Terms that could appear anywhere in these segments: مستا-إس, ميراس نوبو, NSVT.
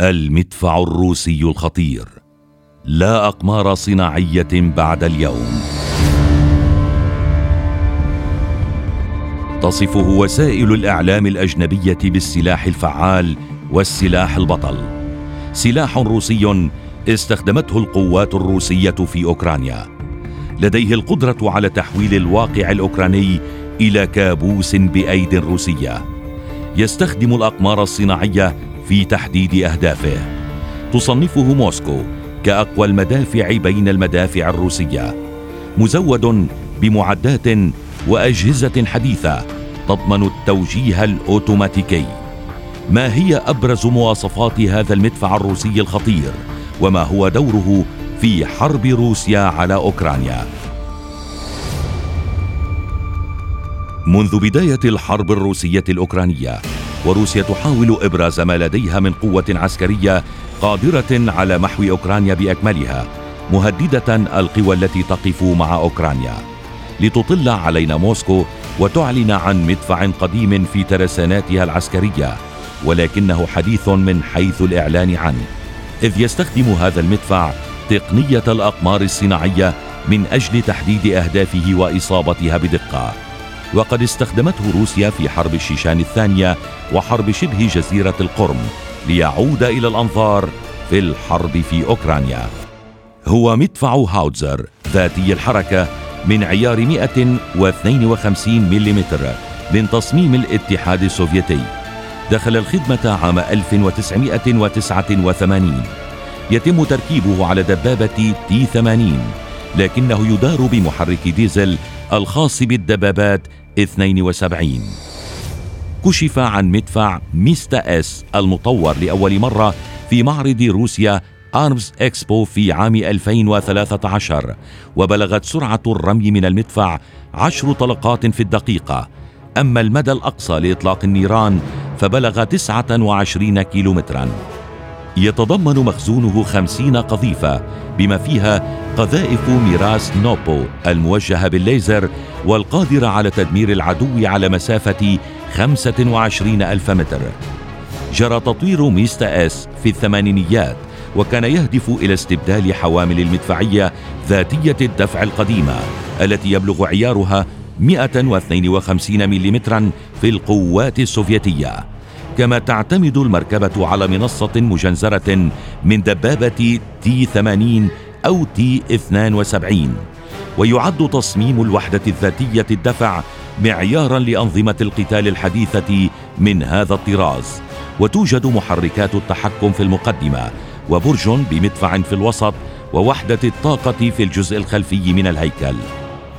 المدفع الروسي الخطير، لا أقمار صناعية بعد اليوم. تصفه وسائل الإعلام الأجنبية بالسلاح الفعال والسلاح البطل، سلاح روسي استخدمته القوات الروسية في أوكرانيا، لديه القدرة على تحويل الواقع الأوكراني إلى كابوس بأيد روسية. يستخدم الأقمار الصناعية في تحديد أهدافه. تصنفه موسكو كأقوى المدافع بين المدافع الروسية، مزود بمعدات وأجهزة حديثة تضمن التوجيه الأوتوماتيكي. ما هي أبرز مواصفات هذا المدفع الروسي الخطير؟ وما هو دوره في حرب روسيا على أوكرانيا؟ منذ بداية الحرب الروسية الأوكرانية، وروسيا تحاول إبراز ما لديها من قوة عسكرية قادرة على محو أوكرانيا بأكملها، مهددة القوى التي تقف مع أوكرانيا. لتطل علينا موسكو وتعلن عن مدفع قديم في ترساناتها العسكرية، ولكنه حديث من حيث الإعلان عنه، إذ يستخدم هذا المدفع تقنية الأقمار الصناعية من أجل تحديد أهدافه وإصابتها بدقة. وقد استخدمته روسيا في حرب الشيشان الثانية وحرب شبه جزيرة القرم، ليعود إلى الأنظار في الحرب في أوكرانيا. هو مدفع هاوتزر ذاتي الحركة من عيار 152 ملم من تصميم الاتحاد السوفيتي، دخل الخدمة عام 1989. يتم تركيبه على دبابة T-80، لكنه يدار بمحرك ديزل الخاص بالدبابات 72. كشف عن مدفع مستا-إس المطور لأول مرة في معرض روسيا أرمز إكسبو في عام 2013، وبلغت سرعة الرمي من المدفع 10 طلقات في الدقيقة، أما المدى الأقصى لإطلاق النيران فبلغ 29 كيلومتراً. يتضمن مخزونه 50 قذيفة، بما فيها قذائف ميراس نوبو الموجهة بالليزر والقادرة على تدمير العدو على مسافة 25,000 متر. جرى تطوير مستا-إس في الثمانينيات، وكان يهدف إلى استبدال حوامل المدفعية ذاتية الدفع القديمة التي يبلغ عيارها 152 ملم في القوات السوفيتية. كما تعتمد المركبة على منصة مجنزرة من دبابة T-80 أو T-72، ويعد تصميم الوحدة الذاتية الدفع معياراً لأنظمة القتال الحديثة من هذا الطراز. وتوجد محركات التحكم في المقدمة، وبرج بمدفع في الوسط، ووحدة الطاقة في الجزء الخلفي من الهيكل،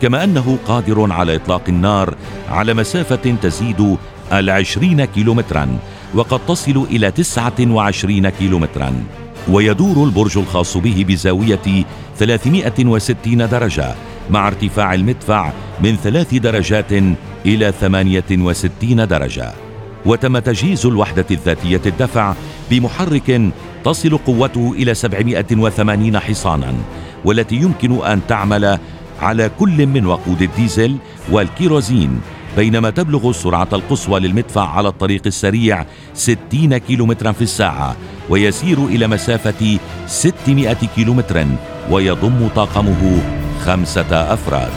كما أنه قادر على إطلاق النار على مسافة تزيد 20 كيلومتراً، وقد تصل إلى 29 كيلومتراً. ويدور البرج الخاص به بزاوية 360 درجة، مع ارتفاع المدفع من 3 درجات إلى 68 درجة. وتم تجهيز الوحدة الذاتية الدفع بمحرك تصل قوته إلى 780 حصاناً، والتي يمكن أن تعمل على كل من وقود الديزل والكيروزين، بينما تبلغ السرعة القصوى للمدفع على الطريق السريع 60 كيلومتراً في الساعة، ويسير إلى مسافة 600 كيلومتراً، ويضم طاقمه 5 أفراد.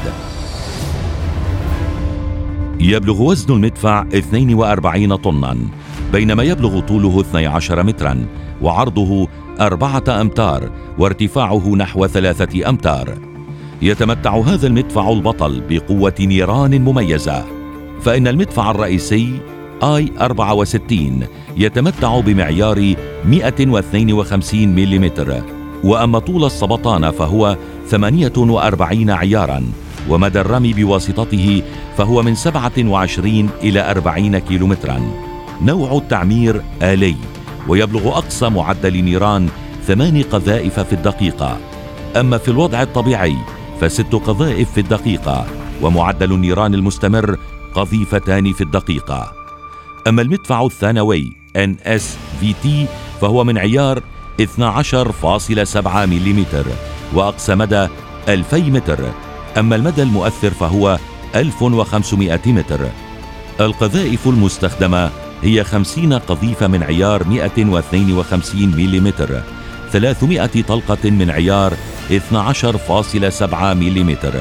يبلغ وزن المدفع 42 طناً، بينما يبلغ طوله 12 متراً، وعرضه 4 أمتار، وارتفاعه نحو 3 أمتار. يتمتع هذا المدفع البطل بقوة نيران مميزة، فإن المدفع الرئيسي I-64 يتمتع بمعيار 152 ملم، وأما طول السبطانة فهو 48 عياراً، ومدى الرمي بواسطته فهو من 27 إلى 40 كيلومتراً. نوع التعمير آلي، ويبلغ أقصى معدل نيران 8 قذائف في الدقيقة، أما في الوضع الطبيعي ف6 قذائف في الدقيقة، ومعدل النيران المستمر 2 قذيفة في الدقيقة. أما المدفع الثانوي NSVT فهو من عيار 12.7 ملم، وأقصى مدى 2000 متر، أما المدى المؤثر فهو 1500 متر. القذائف المستخدمة هي 50 قذيفة من عيار 152 مليمتر، 300 طلقة من عيار 12.7 مليمتر.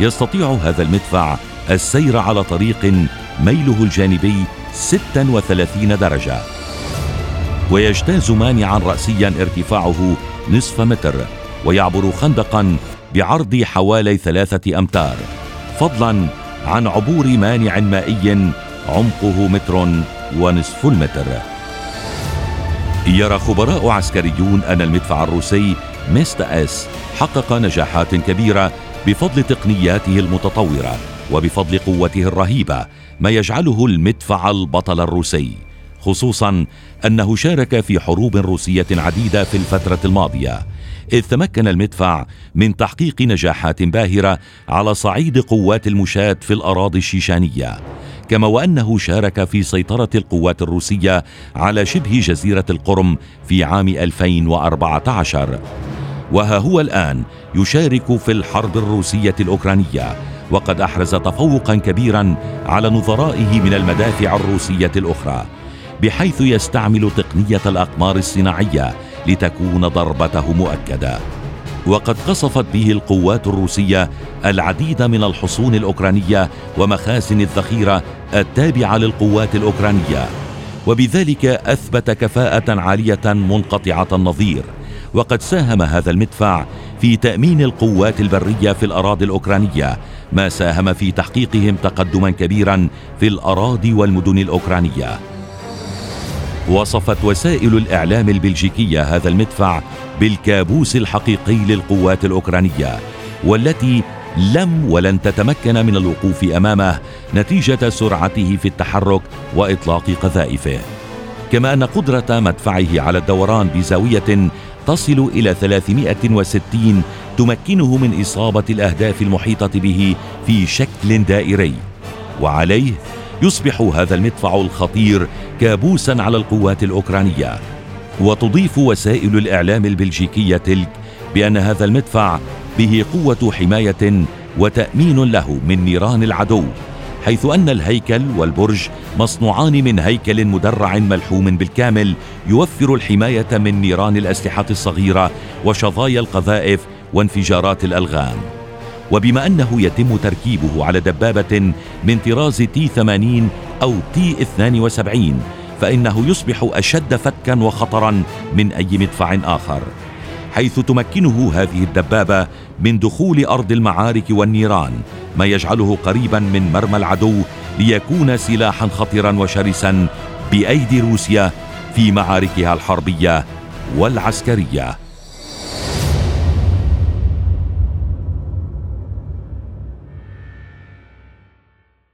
يستطيع هذا المدفع السير على طريق ميله الجانبي 36 درجة، ويجتاز مانعا رأسيا ارتفاعه نصف متر، ويعبر خندقا بعرض حوالي 3 أمتار، فضلا عن عبور مانع مائي عمقه 1.5 متر. يرى خبراء عسكريون أن المدفع الروسي مستا-إس حقق نجاحات كبيرة بفضل تقنياته المتطورة وبفضل قوته الرهيبة، ما يجعله المدفع البطل الروسي، خصوصا أنه شارك في حروب روسية عديدة في الفترة الماضية، إذ تمكن المدفع من تحقيق نجاحات باهرة على صعيد قوات المشاة في الأراضي الشيشانية، كما وأنه شارك في سيطرة القوات الروسية على شبه جزيرة القرم في عام 2014. وها هو الآن يشارك في الحرب الروسية الأوكرانية، وقد أحرز تفوقا كبيرا على نظرائه من المدافع الروسية الأخرى، بحيث يستعمل تقنية الأقمار الصناعية لتكون ضربته مؤكدة. وقد قصفت به القوات الروسية العديد من الحصون الأوكرانية ومخازن الذخيرة التابعة للقوات الأوكرانية، وبذلك أثبت كفاءة عالية منقطعة النظير. وقد ساهم هذا المدفع في تأمين القوات البرية في الأراضي الأوكرانية، ما ساهم في تحقيقهم تقدما كبيرا في الأراضي والمدن الأوكرانية. وصفت وسائل الإعلام البلجيكية هذا المدفع بالكابوس الحقيقي للقوات الأوكرانية، والتي لم ولن تتمكن من الوقوف أمامه نتيجة سرعته في التحرك وإطلاق قذائفه، كما أن قدرة مدفعه على الدوران بزاوية تصل إلى 360 تمكنه من إصابة الأهداف المحيطة به في شكل دائري. وعليه يصبح هذا المدفع الخطير كابوساً على القوات الأوكرانية. وتضيف وسائل الإعلام البلجيكية تلك بأن هذا المدفع به قوة حماية وتأمين له من نيران العدو، حيث أن الهيكل والبرج مصنوعان من هيكل مدرع ملحوم بالكامل، يوفر الحماية من نيران الأسلحة الصغيرة وشظايا القذائف وانفجارات الألغام. وبما أنه يتم تركيبه على دبابة من طراز T-80 أو T-72، فإنه يصبح أشد فتكاً وخطراً من أي مدفع آخر، حيث تمكنه هذه الدبابة من دخول أرض المعارك والنيران، ما يجعله قريباً من مرمى العدو ليكون سلاحاً خطيراً وشرساً بأيدي روسيا في معاركها الحربية والعسكرية.